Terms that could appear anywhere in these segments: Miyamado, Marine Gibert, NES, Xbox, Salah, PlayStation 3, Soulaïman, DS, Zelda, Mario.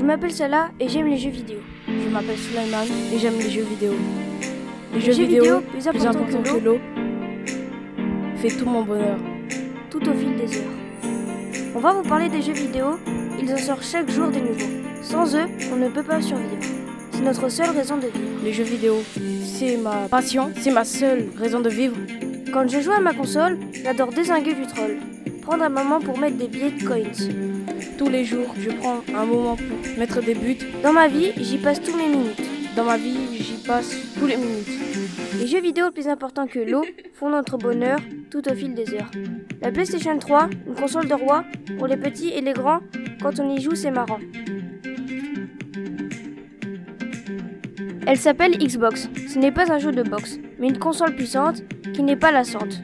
Je m'appelle Salah et j'aime les jeux vidéo. Je m'appelle Soulaïman et j'aime les jeux vidéo. Les jeux vidéo, plus important que l'eau, fait tout mon bonheur, tout au fil des heures. On va vous parler des jeux vidéo, ils en sortent chaque jour des nouveaux. Sans eux, on ne peut pas survivre. C'est notre seule raison de vivre. Les jeux vidéo, c'est ma passion, c'est ma seule raison de vivre. Quand je joue à ma console, j'adore dézinguer du troll, prendre un moment pour mettre des billets de coins. Tous les jours, je prends un moment pour mettre des buts. Dans ma vie, j'y passe tous mes minutes. Les jeux vidéo plus importants que l'eau font notre bonheur tout au fil des heures. La PlayStation 3, une console de roi, pour les petits et les grands, quand on y joue c'est marrant. Elle s'appelle Xbox, ce n'est pas un jeu de boxe, mais une console puissante qui n'est pas lassante.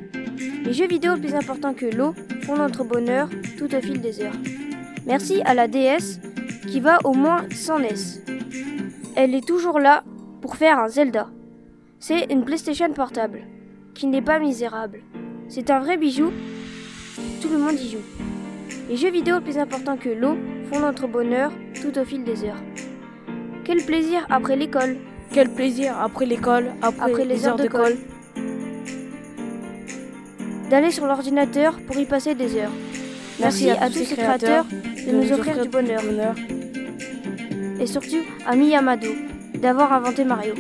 Les jeux vidéo plus importants que l'eau font notre bonheur tout au fil des heures. Merci à la DS qui va au moins 100 NES. Elle est toujours là pour faire un Zelda. C'est une PlayStation portable, qui n'est pas misérable. C'est un vrai bijou, tout le monde y joue. Les jeux vidéo plus importants que l'eau font notre bonheur tout au fil des heures. Quel plaisir après l'école. Après les heures de colle. D'aller sur l'ordinateur pour y passer des heures. Merci à tous ces créateurs de nous offrir du bonheur. Et surtout à Miyamado d'avoir inventé Mario.